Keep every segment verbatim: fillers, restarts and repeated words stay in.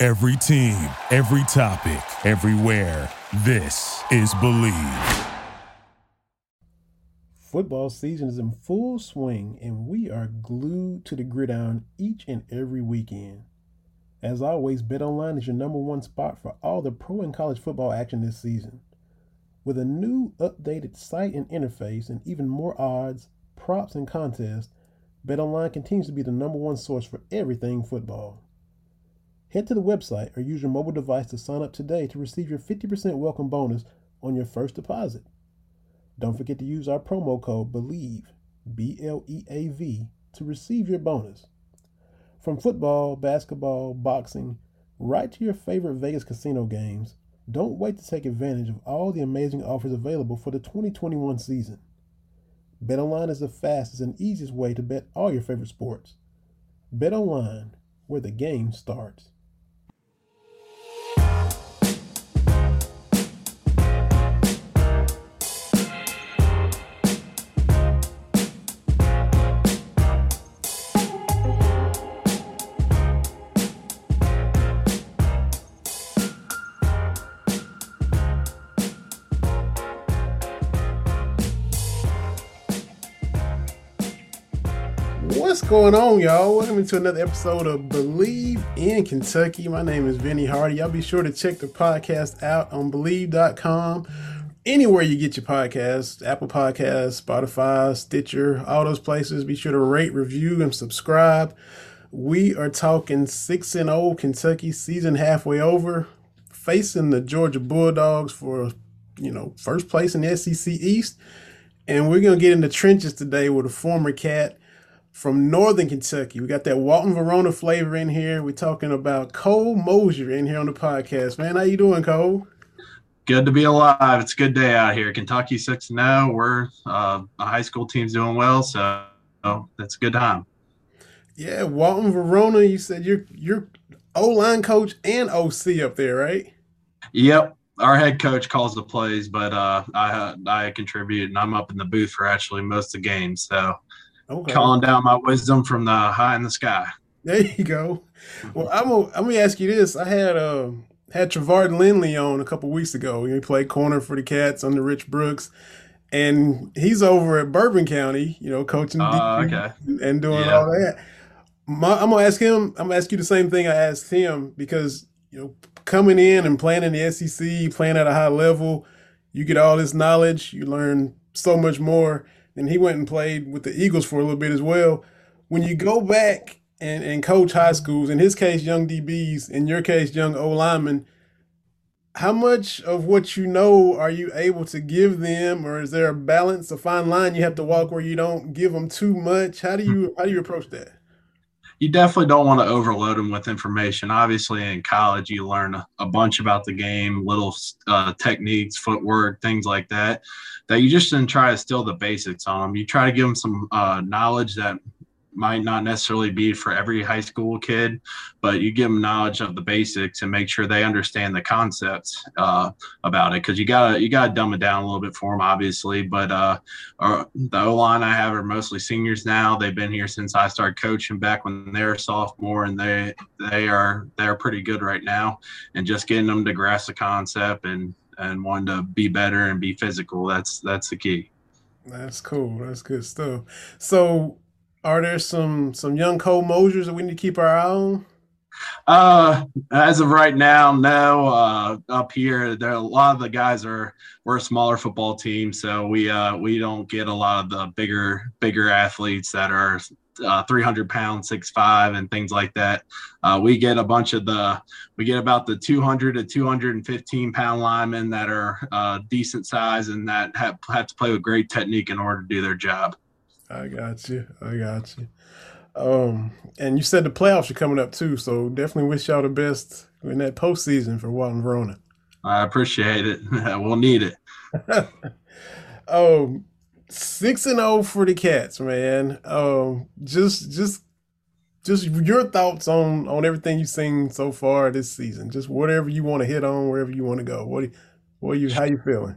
Every team, every topic, everywhere. This is BLEAV. Football season is in full swing, and we are glued to the gridiron each and every weekend. As always, BetOnline is your number one spot for all the pro and college football action this season. With a new updated site and interface and even more odds, props, and contests, BetOnline continues to be the number one source for everything football. Head to the website or use your mobile device to sign up today to receive your fifty percent welcome bonus on your first deposit. Don't forget to use our promo code BLEAV, B L E A V, to receive your bonus. From football, basketball, boxing, right to your favorite Vegas casino games, don't wait to take advantage of all the amazing offers available for the twenty twenty-one season. BetOnline is the fastest and easiest way to bet all your favorite sports. BetOnline, where the game starts. What's going on, y'all? Welcome to another episode of BLEAV in Kentucky. My name is Vinny Hardy. Y'all be sure to check the podcast out on believe dot com. Anywhere you get your podcasts, Apple Podcasts, Spotify, Stitcher, all those places. Be sure to rate, review, and subscribe. We are talking six and oh Kentucky, season halfway over, facing the Georgia Bulldogs for, you know, first place in the S E C East. And we're going to get in the trenches today with a former Cat from Northern Kentucky. We got that Walton Verona flavor in here. We're talking about Cole Mosier in here on the podcast. Man, how you doing, Cole? Good to be alive. It's a good day out here. Kentucky six and oh. We're uh, a high school team's doing well, so that's a good time. Yeah, Walton Verona. You said you're you're O-line coach and O C up there, right? Yep. Our head coach calls the plays, but uh, I I contribute, and I'm up in the booth for actually most of the games. So. Okay. Calling down my wisdom from the high in the sky. There you go. Well, I'm gonna, I'm gonna ask you this. I had uh, had Trevard Lindley on a couple weeks ago. He played corner for the Cats under Rich Brooks, and he's over at Bourbon County, you know, coaching uh, okay. and doing yeah. all that. My, I'm gonna ask him. I'm gonna ask you the same thing I asked him, because you know, coming in and playing in the S E C, playing at a high level, you get all this knowledge. You learn so much more. And he went and played with the Eagles for a little bit as well. When you go back and, and coach high schools, in his case, young D Bs, in your case, young O-linemen, how much of what you know are you able to give them, or is there a balance, a fine line you have to walk where you don't give them too much? How do you how do you approach that? You definitely don't want to overload them with information. Obviously, in college, you learn a bunch about the game, little uh, techniques, footwork, things like that, that you just didn't try to steal the basics on them. You try to give them some uh, knowledge that might not necessarily be for every high school kid, but you give them knowledge of the basics and make sure they understand the concepts uh, about it. Cause you gotta, you gotta dumb it down a little bit for them, obviously, but uh, our, the O-line I have are mostly seniors now. They've been here since I started coaching back when they were sophomore, and they, they are, they're pretty good right now, and just getting them to grasp the concept and, and wanting to be better and be physical. That's, that's the key. That's cool. That's good stuff. So, are there some some young Cole Mosiers that we need to keep our eye on? Uh, as of right now, no. Uh, up here, there a lot of the guys are we're a smaller football team, so we uh we don't get a lot of the bigger bigger athletes that are uh, three hundred pounds, six five, and things like that. Uh, we get a bunch of the we get about the two hundred to two hundred fifteen pound linemen that are uh, decent size and that have, have to play with great technique in order to do their job. I got you. I got you. Um, and you said the playoffs are coming up too, so definitely wish y'all the best in that postseason for Walton Verona. I appreciate it. We'll need it. um, six and oh for the Cats, man. Um, just, just, just your thoughts on on everything you've seen so far this season. Just whatever you want to hit on, wherever you want to go. What, do you, what are you, how you feeling?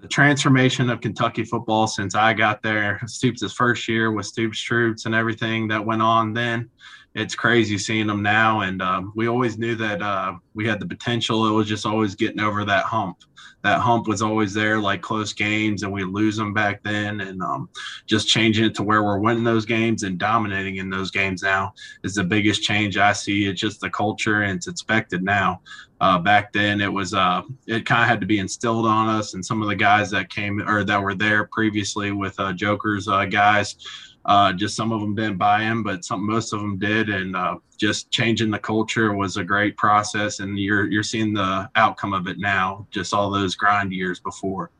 The transformation of Kentucky football since I got there, Stoops' first year with Stoops Troops and everything that went on then, it's crazy seeing them now. And um, we always knew that uh, we had the potential. It was just always getting over that hump. That hump was always there, like close games, and we lose them back then. And um, just changing it to where we're winning those games and dominating in those games now is the biggest change I see. It's just the culture, and it's expected now. Uh, back then, it was uh, it kind of had to be instilled on us, and some of the guys that came or that were there previously with uh, Joker's uh, guys. Uh, just some of them didn't buy in, but some most of them did, and uh, just changing the culture was a great process, and you're you're seeing the outcome of it now. Just all those grind years before,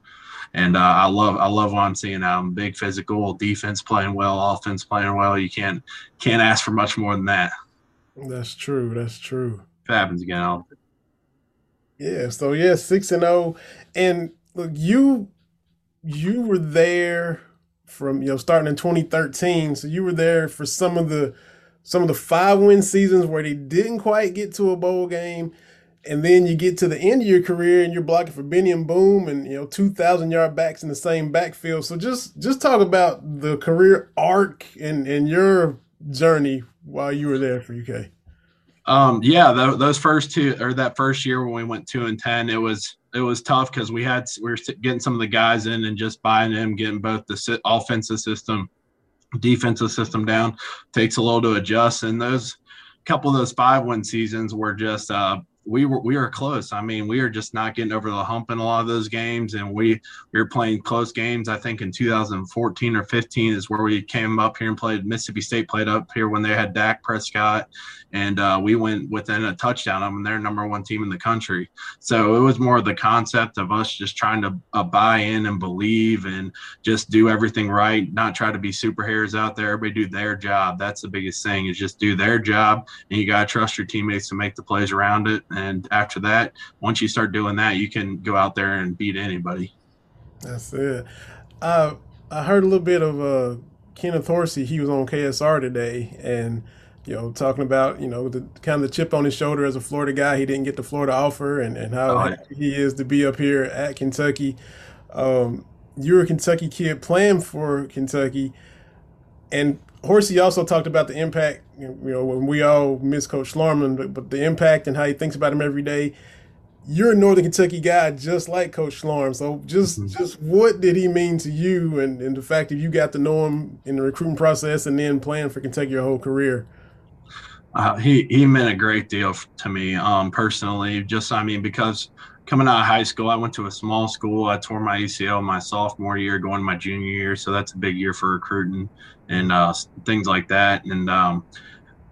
and uh, I love I love what I'm seeing now. I'm big physical, defense playing well, offense playing well. You can't can't ask for much more than that. That's true. That's true. If it happens again, I'll... yeah. So yeah, six and oh, and look, you you were there from, you know, starting in twenty thirteen, so you were there for some of the some of the five win seasons where they didn't quite get to a bowl game, and then you get to the end of your career and you're blocking for Benny and Boom and, you know, two thousand yard backs in the same backfield. So just just talk about the career arc and and your journey while you were there for U K. Um, yeah, th- those first two or that first year when we went two and ten, it was. It was tough because we had we were getting some of the guys in and just buying them, getting both the offensive system, defensive system down. Takes a little to adjust, and those couple of those five-win seasons were just uh, we were we were close. I mean, we were just not getting over the hump in a lot of those games, and we we were playing close games. I think in two thousand fourteen or fifteen is where we came up here and played Mississippi State. Played up here when they had Dak Prescott. And uh, we went within a touchdown. I mean, they're number one team in the country. So it was more of the concept of us just trying to uh, buy in and BLEAV and just do everything right, not try to be superheroes out there. Everybody do their job. That's the biggest thing, is just do their job, and you got to trust your teammates to make the plays around it. And after that, once you start doing that, you can go out there and beat anybody. That's it. Uh, I heard a little bit of uh, Kenneth Horsey. He was on K S R today, and – you know, talking about, you know, the kind of the chip on his shoulder as a Florida guy. He didn't get the Florida offer, and, and how oh, yeah. he is to be up here at Kentucky. Um, you're a Kentucky kid playing for Kentucky. And Horsey also talked about the impact, you know, when we all miss Coach Schlarman, but, but the impact and how he thinks about him every day. You're a Northern Kentucky guy just like Coach Schlarman. So just mm-hmm. just what did he mean to you, and, and the fact that you got to know him in the recruiting process and then playing for Kentucky your whole career? Uh, he, he meant a great deal to me um, personally, just, I mean, because coming out of high school, I went to a small school. I tore my A C L my sophomore year, going my junior year. So that's a big year for recruiting and uh, things like that. And um,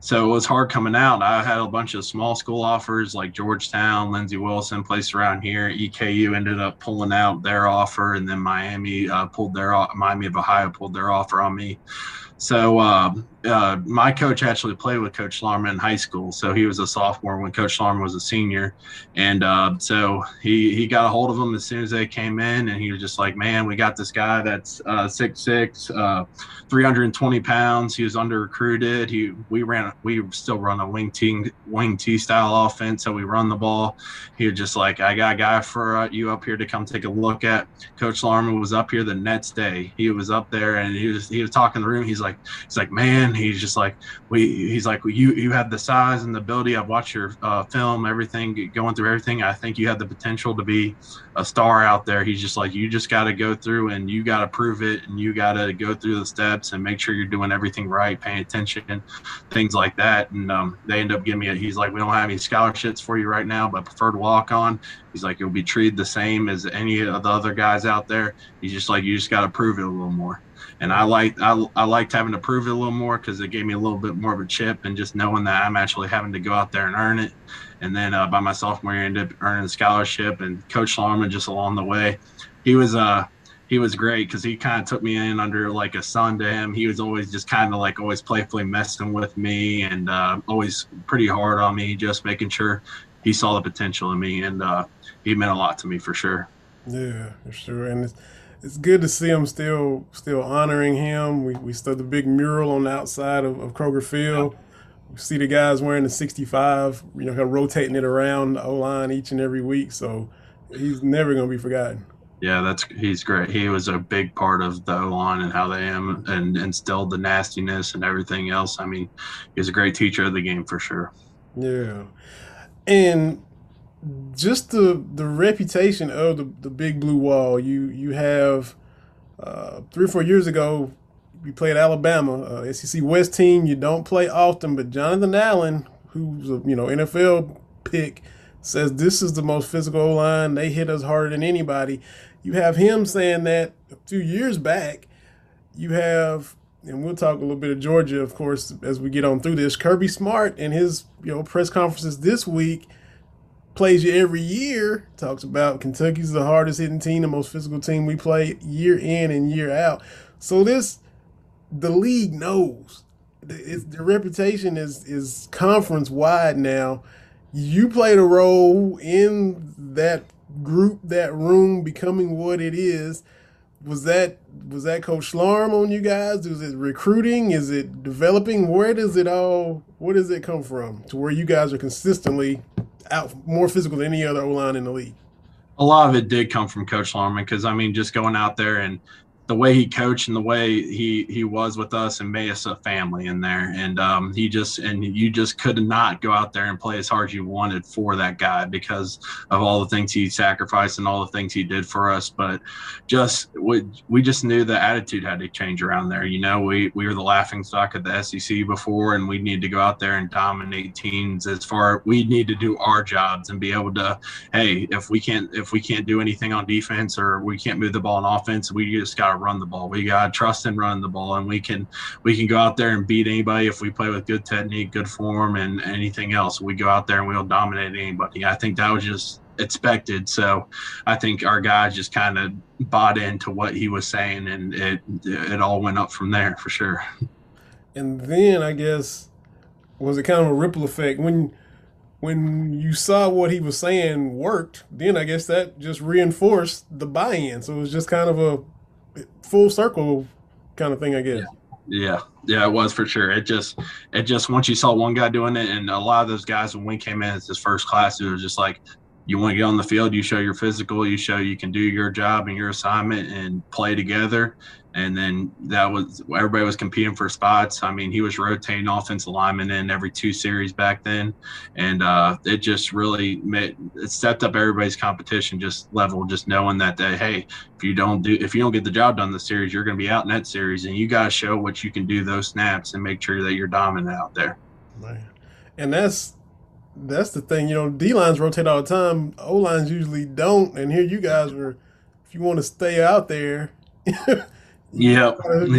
so it was hard coming out. I had a bunch of small school offers like Georgetown, Lindsey Wilson, place around here. E K U ended up pulling out their offer, and then Miami uh, pulled their – Miami of Ohio pulled their offer on me. So uh, uh, my coach actually played with Coach Larman in high school. So he was a sophomore when Coach Larman was a senior. And uh, so he, he got a hold of them as soon as they came in, and he was just like, man, we got this guy that's uh, six six, uh, three hundred twenty pounds. He was under-recruited. He, we, ran, we still run a wing T, wing T style offense, so we run the ball. He was just like, I got a guy for uh, you up here to come take a look at. Coach Larman was up here the next day. He was up there, and he was, he was talking in the room. He's like, he's like, man, he's just like, we, he's like, well, you, you have the size and the ability. I've watched your uh, film, everything, going through everything. I think you have the potential to be a star out there. He's just like, you just got to go through and you got to prove it, and you got to go through the steps and make sure you're doing everything right, paying attention, things like that. And um, they end up giving me a, he's like, we don't have any scholarships for you right now, but preferred walk on. He's like, you'll be treated the same as any of the other guys out there. He's just like, you just got to prove it a little more. And I liked, I, I liked having to prove it a little more, because it gave me a little bit more of a chip, and just knowing that I'm actually having to go out there and earn it. And then uh, by my sophomore year, I ended up earning a scholarship. And Coach Larman, just along the way, he was uh, he was great because he kind of took me in under like a son to him. He was always just kind of like always playfully messing with me and uh, always pretty hard on me, just making sure he saw the potential in me. And uh, he meant a lot to me for sure. Yeah, for sure. And it's, it's good to see him still still honoring him. We we stuck the big mural on the outside of, of Kroger Field. Yep. We see the guys wearing the sixty-five, you know, kind of rotating it around the O-line each and every week. So he's never going to be forgotten. Yeah, that's he's great. He was a big part of the O-line and how they am and instilled the nastiness and everything else. I mean, he's a great teacher of the game for sure. Yeah. And just the the reputation of the, the Big Blue Wall, you you have uh, three or four years ago, you played Alabama, uh, S E C West team. You don't play often, but Jonathan Allen, who's a you know N F L pick, says this is the most physical O-line. They hit us harder than anybody. You have him saying that a few years back. You have, and we'll talk a little bit of Georgia, of course, as we get on through this. Kirby Smart in his you know press conferences this week. Plays you every year, talks about Kentucky's the hardest hitting team, the most physical team we play year in and year out. So this, the league knows. It's, the reputation is, is conference-wide now. You played a role in that group, that room becoming what it is. Was that was that Coach Schlarman on you guys? Is it recruiting? Is it developing? Where does it all, where does it come from to where you guys are consistently out more physical than any other O-line in the league? A lot of it did come from Coach Larman because, I mean, just going out there and the way he coached and the way he, he was with us and made us a family in there. And um, he just – and you just could not go out there and play as hard as you wanted for that guy because of all the things he sacrificed and all the things he did for us. But just we, we just knew the attitude had to change around there. You know, we, we were the laughingstock of the S E C before, and we need to go out there and dominate teams as far – we need to do our jobs and be able to, hey, if we can't, if we can't do anything on defense or we can't move the ball on offense, we just got to run the ball. We got to trust in running the ball, and we can we can go out there and beat anybody if we play with good technique, good form, and anything else. We go out there and we'll dominate anybody. I think that was just expected. So I think our guys just kind of bought into what he was saying, and it it all went up from there for sure. And then I guess was it kind of a ripple effect when when you saw what he was saying worked? Then I guess that just reinforced the buy-in. So it was just kind of a full circle kind of thing, I guess. Yeah. Yeah, it was for sure. It just, it just, once you saw one guy doing it, and a lot of those guys, when we came in as this first class, it was just like, you want to get on the field, you show your physical, you show you can do your job and your assignment and play together. And then that was, everybody was competing for spots. I mean, he was rotating offensive linemen in every two series back then. And uh, it just really made, it stepped up everybody's competition just level, just knowing that, that, hey, if you don't do, if you don't get the job done this series, you're going to be out in that series. And you got to show what you can do those snaps and make sure that you're dominant out there. Man. And that's, that's the thing, you know, D-lines rotate all the time. O-lines usually don't. And here you guys were, if you want to stay out there. Yeah, you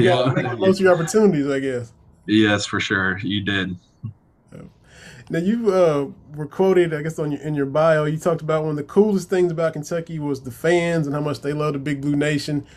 yeah. Got to close your opportunities, I guess. Yes, for sure, you did. Now you uh, were quoted, I guess, on your, in your bio. You talked about one of the coolest things about Kentucky was the fans and how much they love the Big Blue Nation.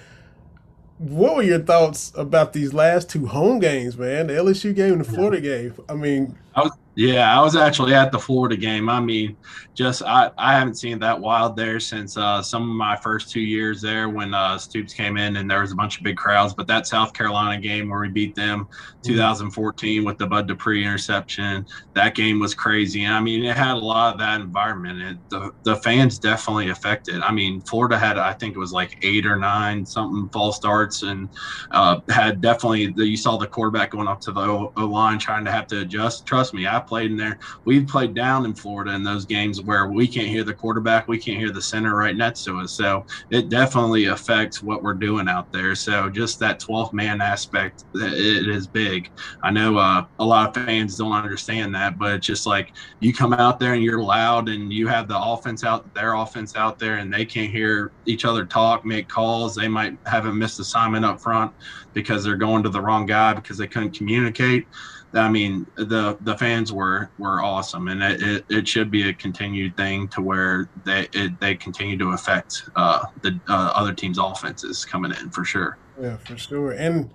What were your thoughts about these last two home games, man? The L S U game and the Florida yeah. game. I mean, I was, yeah, I was actually at the Florida game. I mean, just I, I haven't seen that wild there since uh, some of my first two years there when uh, Stoops came in and there was a bunch of big crowds. But that South Carolina game where we beat them two thousand fourteen with the Bud Dupree interception, that game was crazy. And, I mean, it had a lot of that environment. It, the, the fans definitely affected. I mean, Florida had, I think it was like eight or nine something false starts and uh, had definitely the, you saw the quarterback going up to the O, o line trying to have to adjust. Trust me, I played in there. We've played down in Florida in those games where we can't hear the quarterback, we can't hear the center right next to us. So it definitely affects what we're doing out there. So just that twelfth man aspect, it is big. I know uh, a lot of fans don't understand that, but it's just like you come out there and you're loud and you have the offense out, their offense out there, and they can't hear each other talk, make calls. They might have a missed assignment up front because they're going to the wrong guy because they couldn't communicate. I mean, the the fans were were awesome, and it, it, it should be a continued thing to where they it, they continue to affect uh, the uh, other teams' offenses coming in for sure. Yeah, for sure. And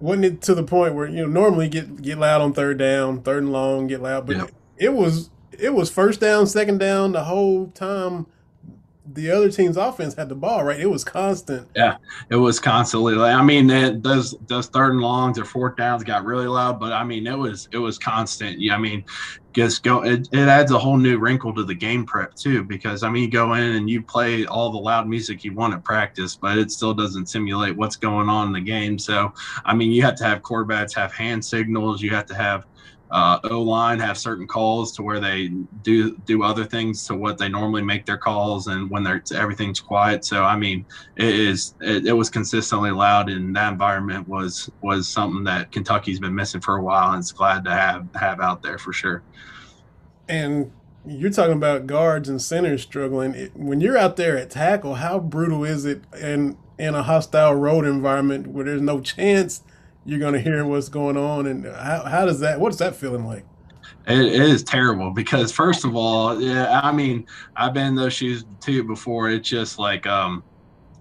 wasn't it to the point where, you know, normally get get loud on third down, third and long, get loud, but yep. it was it was first down, second down the whole time. The other team's offense had the ball, right? It was constant. Yeah, it was constantly. Like, I mean, it, those those third and longs or fourth downs got really loud, but I mean, it was it was constant. Yeah, I mean, just go. It, it adds a whole new wrinkle to the game prep too, because I mean, you go in and you play all the loud music you want at practice, but it still doesn't simulate what's going on in the game. So, I mean, you have to have quarterbacks have hand signals. You have to have. Uh, O-line have certain calls to where they do do other things to what they normally make their calls, and when they're everything's quiet. So I mean, it is it, it was consistently loud, and that environment was was something that Kentucky's been missing for a while, and it's glad to have have out there for sure. And you're talking about guards and centers struggling. It, when you're out there at tackle, how brutal is it? And in, in a hostile road environment where there's no chance you're going to hear what's going on, and how, how does that, what's that feeling like? It is terrible because, first of all, yeah, I mean, I've been in those shoes too before. It's just like, um,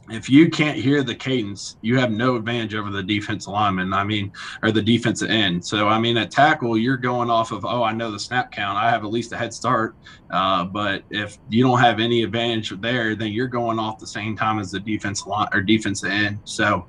if you can't hear the cadence, you have no advantage over the defensive lineman, I mean, or the defensive end. So, I mean, at tackle, you're going off of, oh, I know the snap count. I have at least a head start. Uh, but if you don't have any advantage there, then you're going off the same time as the defensive line or defensive end. So,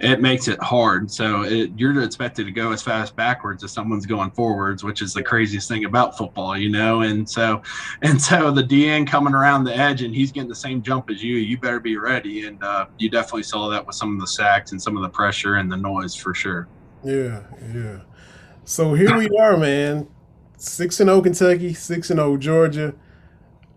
it makes it hard. So it, you're expected to go as fast backwards as someone's going forwards, which is the craziest thing about football, you know. And so, and so the D N coming around the edge and he's getting the same jump as you. You better be ready. And uh, you definitely saw that with some of the sacks and some of the pressure and the noise for sure. Yeah, yeah. So here we are, man. Six and zero Kentucky, six and zero Georgia.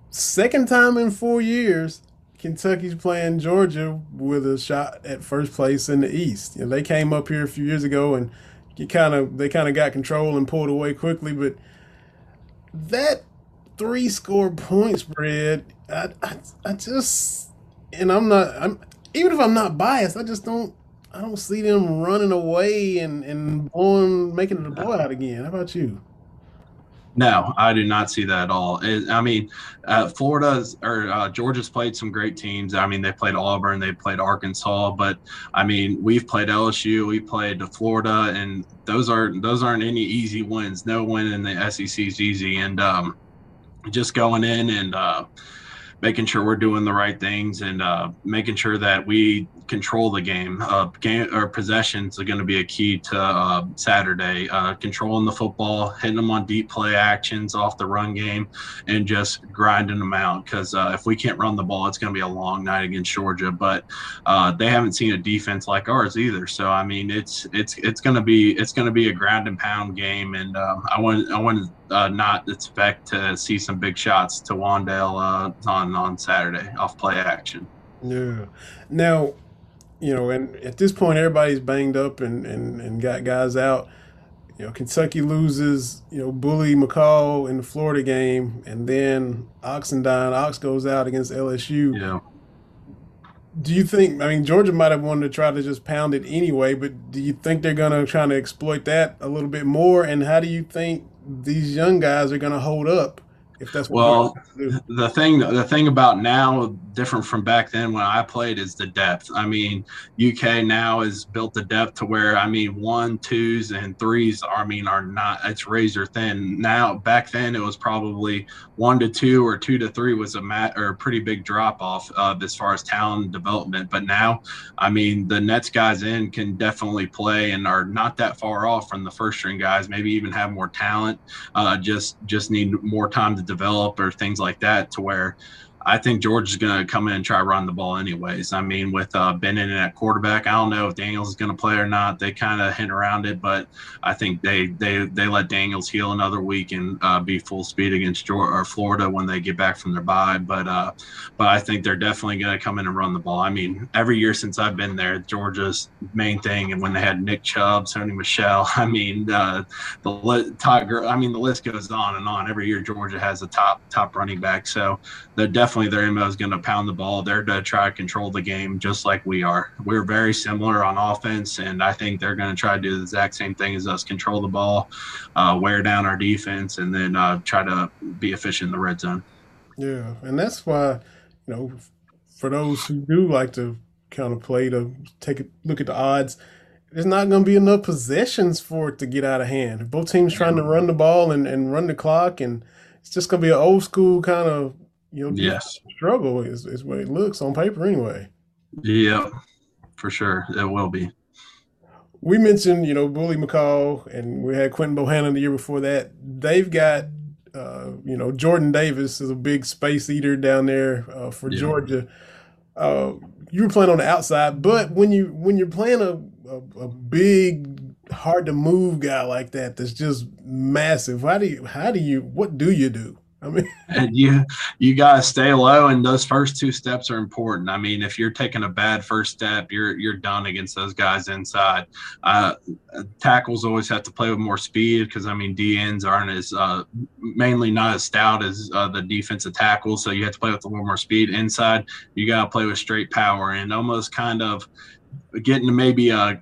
Second time in four years. Kentucky's playing Georgia with a shot at first place in the East. You know, they came up here a few years ago and you kind of they kind of got control and pulled away quickly. But that three-score point spread, I, I, I just and I'm not I'm even if I'm not biased, I just don't I don't see them running away and and blowing, making it a blowout again. How about you? No, I do not see that at all. It, I mean, uh, Florida's or uh, Georgia's played some great teams. I mean, they played Auburn, they played Arkansas, but I mean, we've played L S U, we played Florida, and those are those aren't any easy wins. No win in the S E C is easy, and um, just going in and uh, making sure we're doing the right things and uh, making sure that we control the game. Uh, game or possessions are going to be a key to uh, Saturday. Uh, controlling the football, hitting them on deep play actions off the run game, and just grinding them out. Because uh, if we can't run the ball, it's going to be a long night against Georgia. But uh, they haven't seen a defense like ours either. So I mean, it's it's it's going to be it's going to be a ground and pound game. And um, I want I want to uh, not expect to see some big shots to Wandale uh, on on Saturday off play action. Yeah. Now. You know, and at this point, everybody's banged up and, and, and got guys out. You know, Kentucky loses, you know, Bully McCall in the Florida game, and then Oxendine, Ox goes out against L S U. Yeah. Do you think, I mean, Georgia might have wanted to try to just pound it anyway, but do you think they're going to try to exploit that a little bit more? And how do you think these young guys are going to hold up? If that's well, the thing the thing about now different from back then when I played is the depth. I mean, U K now is built the depth to where, I mean, one, twos and threes, I mean, are not, it's razor thin. Now, back then it was probably one to two or two to three was a mat or a pretty big drop off uh, as far as talent development. But now, I mean, the Nets guys in can definitely play and are not that far off from the first string guys, maybe even have more talent, uh, just, just need more time to develop. develop or things like that to where I think Georgia's going to come in and try to run the ball anyways. I mean, with uh, Bennett at quarterback, I don't know if Daniels is going to play or not. They kind of hint around it, but I think they they they let Daniels heal another week and uh, be full speed against Georgia or Florida when they get back from their bye. But uh, but I think they're definitely going to come in and run the ball. I mean, every year since I've been there, Georgia's main thing, and when they had Nick Chubb, Sony Michelle, I mean uh, the Todd, I mean the list goes on and on. Every year Georgia has a top top running back, so they're definitely definitely their M O is going to pound the ball. They're going to try to control the game just like we are. We're very similar on offense, and I think they're going to try to do the exact same thing as us, control the ball, uh, wear down our defense, and then uh, try to be efficient in the red zone. Yeah, and that's why, you know, for those who do like to kind of play to take a look at the odds, there's not going to be enough possessions for it to get out of hand. If both teams trying to run the ball and, and run the clock, and it's just going to be an old school kind of, you know, yes. struggle is, is what it looks on paper anyway. Yeah, for sure. It will be. We mentioned, you know, Bully McCall, and we had Quentin Bohannon the year before that. They've got, uh, you know, Jordan Davis is a big space eater down there uh, for yeah. Georgia. Uh, you were playing on the outside, but when, you, when you're playing a A, a big, hard to move guy like that that's just massive. How do you? How do you? What do you do? I mean, you you gotta stay low, and those first two steps are important. I mean, if you're taking a bad first step, you're you're done against those guys inside. Uh, tackles always have to play with more speed because I mean, D ends aren't as uh, mainly not as stout as uh, the defensive tackles, so you have to play with a little more speed inside. You gotta play with straight power and almost kind of getting maybe a,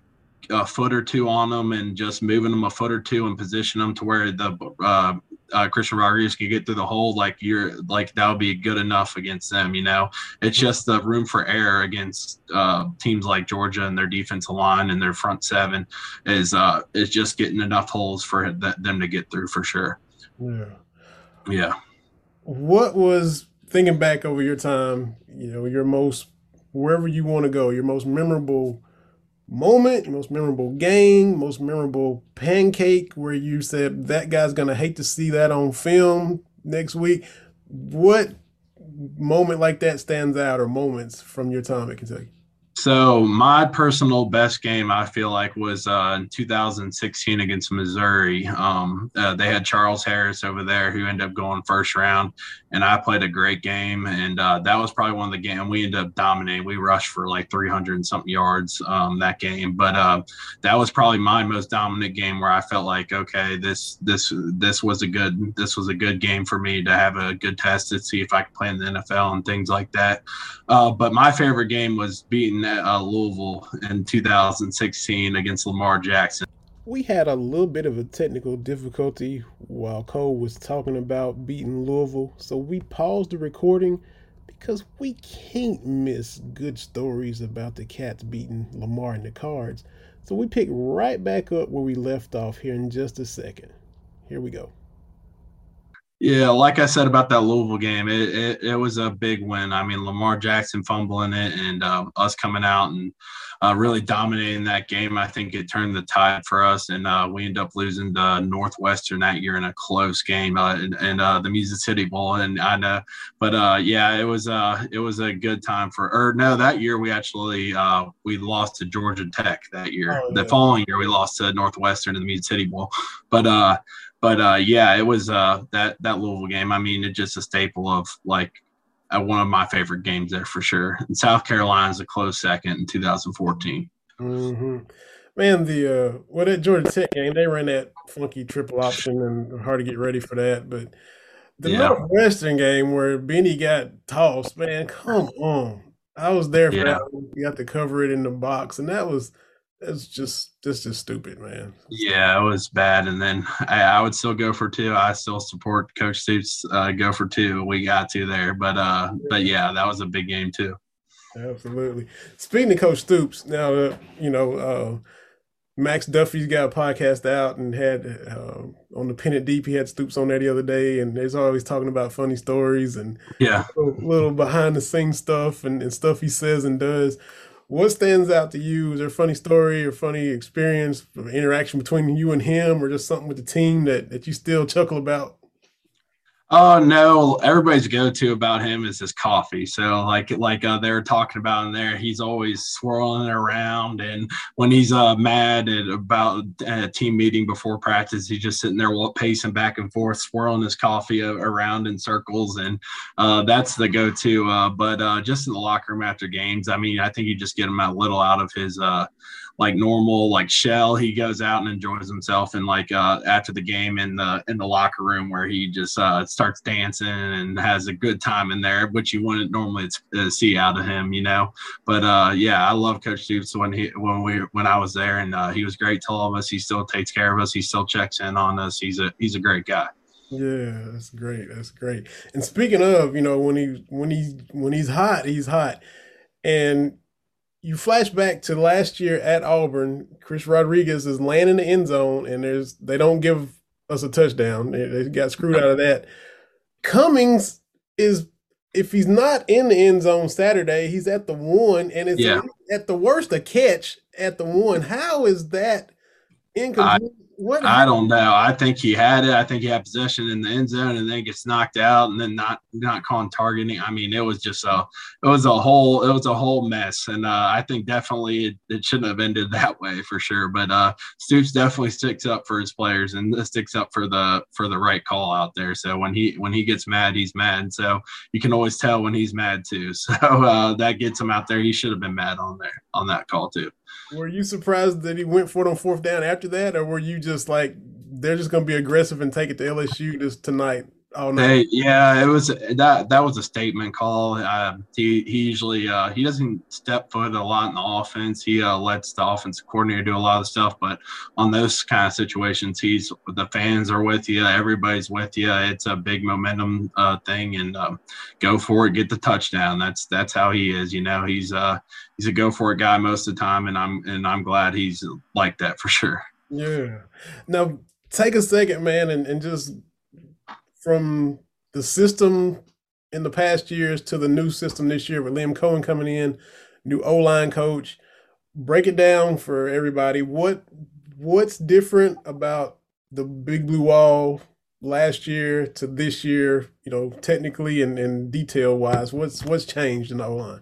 a foot or two on them and just moving them a foot or two and position them to where the uh, uh, Christian Rodriguez can get through the hole. Like you're like, that'll be good enough against them. You know, it's just the room for error against uh, teams like Georgia and their defensive line and their front seven is, uh, is just getting enough holes for th- them to get through for sure. Yeah. Yeah. What was thinking back over your time, you know, your most, wherever you want to go, your most memorable moment, your most memorable game, most memorable pancake where you said that guy's going to hate to see that on film next week. What moment like that stands out or moments from your time at Kentucky? So my personal best game, I feel like, was uh, in two thousand sixteen against Missouri. Um, uh, they had Charles Harris over there who ended up going first round, and I played a great game. And uh, that was probably one of the games we ended up dominating. We rushed for like three hundred and something yards um, that game. But uh, that was probably my most dominant game where I felt like, okay, this this this was a good this was a good game for me to have a good test to see if I could play in the N F L and things like that. Uh, but my favorite game was beating Uh, Louisville in two thousand sixteen against Lamar Jackson. We had a little bit of a technical difficulty while Cole was talking about beating Louisville, so we paused the recording because we can't miss good stories about the Cats beating Lamar in the Cards. So we pick right back up where we left off here in just a second. Here we go. Yeah, like I said about that Louisville game, it, it, it was a big win. I mean, Lamar Jackson fumbling it and um, us coming out and uh, really dominating that game, I think it turned the tide for us, and uh, we ended up losing to Northwestern that year in a close game uh, and, and uh, the Music City Bowl. And I know, but uh, yeah, it was uh, it was a good time for. Or no, that year we actually uh, we lost to Georgia Tech that year. Oh, yeah. The following year we lost to Northwestern in the Music City Bowl, but. Uh, But, uh, yeah, it was uh, that, that Louisville game. I mean, it's just a staple of, like, uh, one of my favorite games there for sure. And South Carolina's a close second in two thousand fourteen. Mm-hmm. Man, the uh, – well, that Georgia Tech game, they ran that funky triple option and hard to get ready for that. But the yeah. Northwestern game where Benny got tossed, man, come on. I was there for yeah. that one. You got to cover it in the box, and that was – It's just, it's just stupid, man. Yeah, it was bad. And then I, I would still go for two. I still support Coach Stoops. Uh, go for two. We got to there, but uh, but yeah, that was a big game too. Absolutely. Speaking of Coach Stoops, now uh, you know uh, Max Duffy's got a podcast out and had uh, on the Pennant Deep. He had Stoops on there the other day, and he's always talking about funny stories and yeah, little, little behind the scenes stuff and, and stuff he says and does. What stands out to you? Is there a funny story or funny experience, or interaction between you and him, or just something with the team that, that you still chuckle about? Oh, no. Everybody's go-to about him is his coffee. So, like like uh, they were talking about in there, he's always swirling around. And when he's uh, mad at about a team meeting before practice, he's just sitting there pacing back and forth, swirling his coffee around in circles. And uh, that's the go-to. Uh, but uh, just in the locker room after games, I mean, I think you just get him a little out of his uh, – like normal like shell. He goes out and enjoys himself, and like uh, after the game in the in the locker room where he just uh, starts dancing and has a good time in there, which you wouldn't normally see out of him, you know. But uh, yeah, I love Coach Stoops when he when we when I was there, and uh, he was great to all of us. He still takes care of us. He still checks in on us. He's a he's a great guy. Yeah, that's great. That's great. And speaking of, you know, when he when he when he's hot, he's hot. And you flash back to last year at Auburn. Chris Rodriguez is landing the end zone, and there's they don't give us a touchdown. They, they got screwed out of that. Cummings is, if he's not in the end zone Saturday, he's at the one, and it's yeah. at the worst a catch at the one. How is that incomplete? I- What I don't know. I think he had it. I think he had possession in the end zone, and then gets knocked out, and then not not calling targeting. I mean, it was just a it was a whole it was a whole mess, and uh, I think definitely it, it shouldn't have ended that way for sure. But uh, Stoops definitely sticks up for his players and sticks up for the for the right call out there. So when he when he gets mad, he's mad. So you can always tell when he's mad too. So uh, that gets him out there. He should have been mad on there on that call too. Were you surprised that he went for it on fourth down after that, or were you just like, they're just going to be aggressive and take it to L S U this tonight? Oh no! They, yeah, it was that. That was a statement call. Uh, he he usually uh, he doesn't step foot a lot in the offense. He uh, lets the offensive coordinator do a lot of stuff. But on those kind of situations, he's the fans are with you. Everybody's with you. It's a big momentum uh, thing, and um, go for it. Get the touchdown. That's that's how he is. You know, he's uh he's a go for it guy most of the time, and I'm and I'm glad he's like that for sure. Yeah. Now take a second, man, and, and just. From the system in the past years to the new system this year with Liam Cohen coming in, new O-line coach, break it down for everybody. What what's different about the Big Blue Wall last year to this year, you know, technically and, and detail-wise? What's what's changed in the O-line?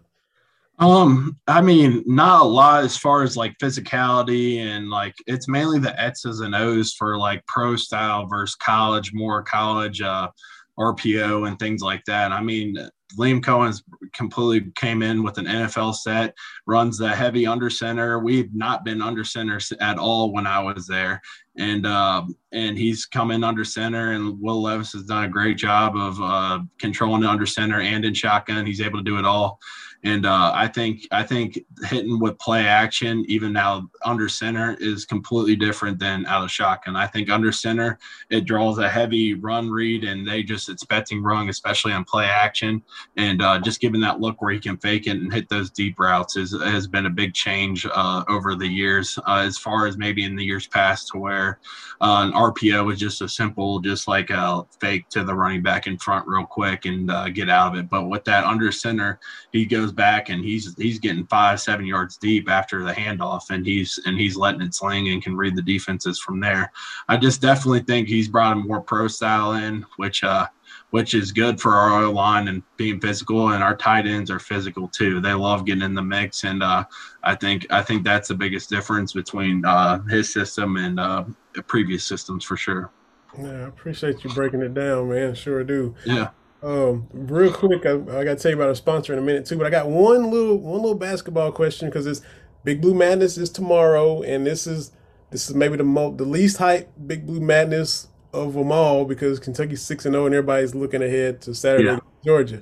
Um, I mean, not a lot as far as like physicality and like it's mainly the X's and O's for like pro style versus college, more college, uh, R P O and things like that. I mean, Liam Cohen's completely came in with an N F L set, runs the heavy under center. We've not been under center at all when I was there. And uh, and he's come in under center, and Will Levis has done a great job of uh, controlling the under center and in shotgun. He's able to do it all. And uh, I think I think hitting with play action, even now under center, is completely different than out of shotgun. I think under center, it draws a heavy run read, and they just expecting run, especially on play action. And uh, just giving that look where he can fake it and hit those deep routes is, has been a big change uh, over the years, uh, as far as maybe in the years past to where uh, an R P O was just a simple, just like a fake to the running back in front real quick and uh, get out of it. But with that under center, he goes back and he's he's getting five seven yards deep after the handoff, and he's and he's letting it sling and can read the defenses from there. I just definitely think he's brought a more pro style in, which uh which is good for our O line and being physical, and our tight ends are physical too. They love getting in the mix, and uh I think I think that's the biggest difference between uh his system and uh previous systems for sure. Yeah, I appreciate you breaking it down, man. Sure do. Yeah. Um, real quick, I, I got to tell you about our sponsor in a minute too, but I got one little one little basketball question because it's Big Blue Madness is tomorrow, and this is this is maybe the most the least hype Big Blue Madness of them all because Kentucky's six and zero and everybody's looking ahead to Saturday yeah. Georgia.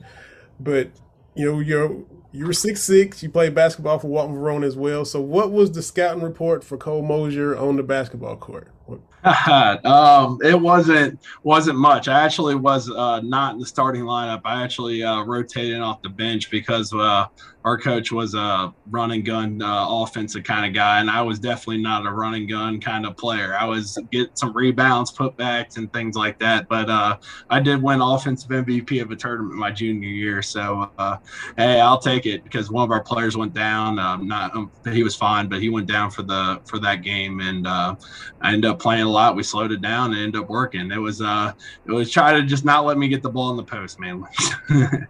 But you know you're you're six six. You played basketball for Walton Verona as well. So what was the scouting report for Cole Mosier on the basketball court? What, um, it wasn't wasn't much. I actually was uh, not in the starting lineup. I actually uh, rotated off the bench because uh, our coach was a run and gun uh, offensive kind of guy, and I was definitely not a run and gun kind of player. I was getting some rebounds, putbacks, and things like that. But uh, I did win offensive M V P of a tournament my junior year, so uh, hey, I'll take it because one of our players went down. Um, not um, he was fine, but he went down for the for that game, and uh, I ended up playing a lot. We slowed it down and ended up working. It was uh it was trying to just not let me get the ball in the post, man.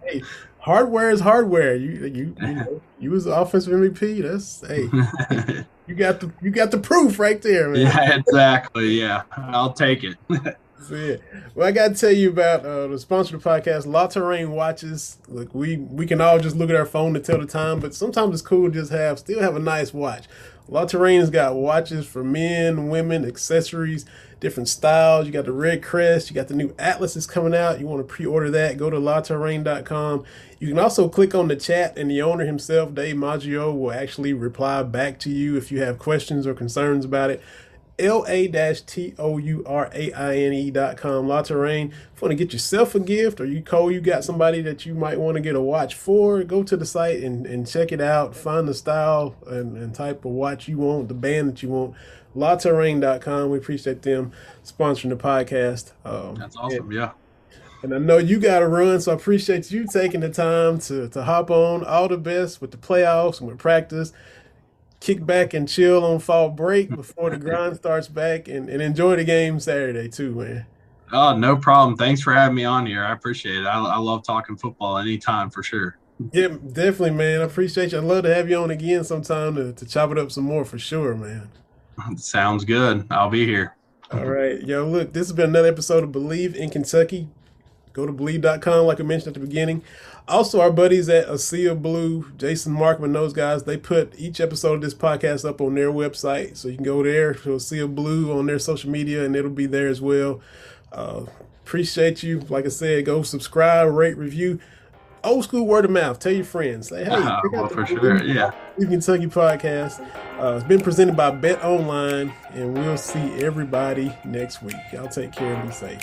Hey, hardware is hardware. You you you, know, you was the offensive M V P. That's hey, you got the you got the proof right there, man. Yeah, exactly. Yeah, I'll take it. That's it. Well, I got to tell you about uh, the sponsor of the podcast, La Terrain Watches. Look, we, we can all just look at our phone to tell the time, but sometimes it's cool to just have, still have a nice watch. La Terrain has got watches for men, women, accessories, different styles. You got the Red Crest. You got the new Atlas is coming out. You want to pre-order that, go to La Terrain dot com. You can also click on the chat, and the owner himself, Dave Maggio, will actually reply back to you if you have questions or concerns about it. L A T O U R A I N E dot com, La Terrain. If you want to get yourself a gift, or you Cole, you got somebody that you might want to get a watch for, go to the site and, and check it out. Find the style and, and type of watch you want, the band that you want. La Terrain dot com. We appreciate them sponsoring the podcast. Um, That's awesome, and, yeah. And I know you got to run, so I appreciate you taking the time to, to hop on. All the best with the playoffs and with practice. Kick back and chill on fall break before the grind starts back, and, and enjoy the game Saturday too, man. Oh, no problem. Thanks for having me on here. I appreciate it. I, I love talking football anytime for sure. Yeah, definitely, man. I appreciate you. I'd love to have you on again sometime to, to chop it up some more for sure, man. Sounds good. I'll be here. All right. Yo, look, this has been another episode of BLEAV in Kentucky. Go to BLEAV dot com, like I mentioned at the beginning. Also, our buddies at A Sea of Blue, Jason Markman, those guys, they put each episode of this podcast up on their website. So you can go there to A Sea of Blue on their social media, and it'll be there as well. Uh, appreciate you. Like I said, go subscribe, rate, review. Old school word of mouth. Tell your friends. Say, hey, uh, well, for sure. Yeah. BLEAV Kentucky podcast. Uh, it's been presented by BetOnline, and we'll see everybody next week. Y'all take care and be safe.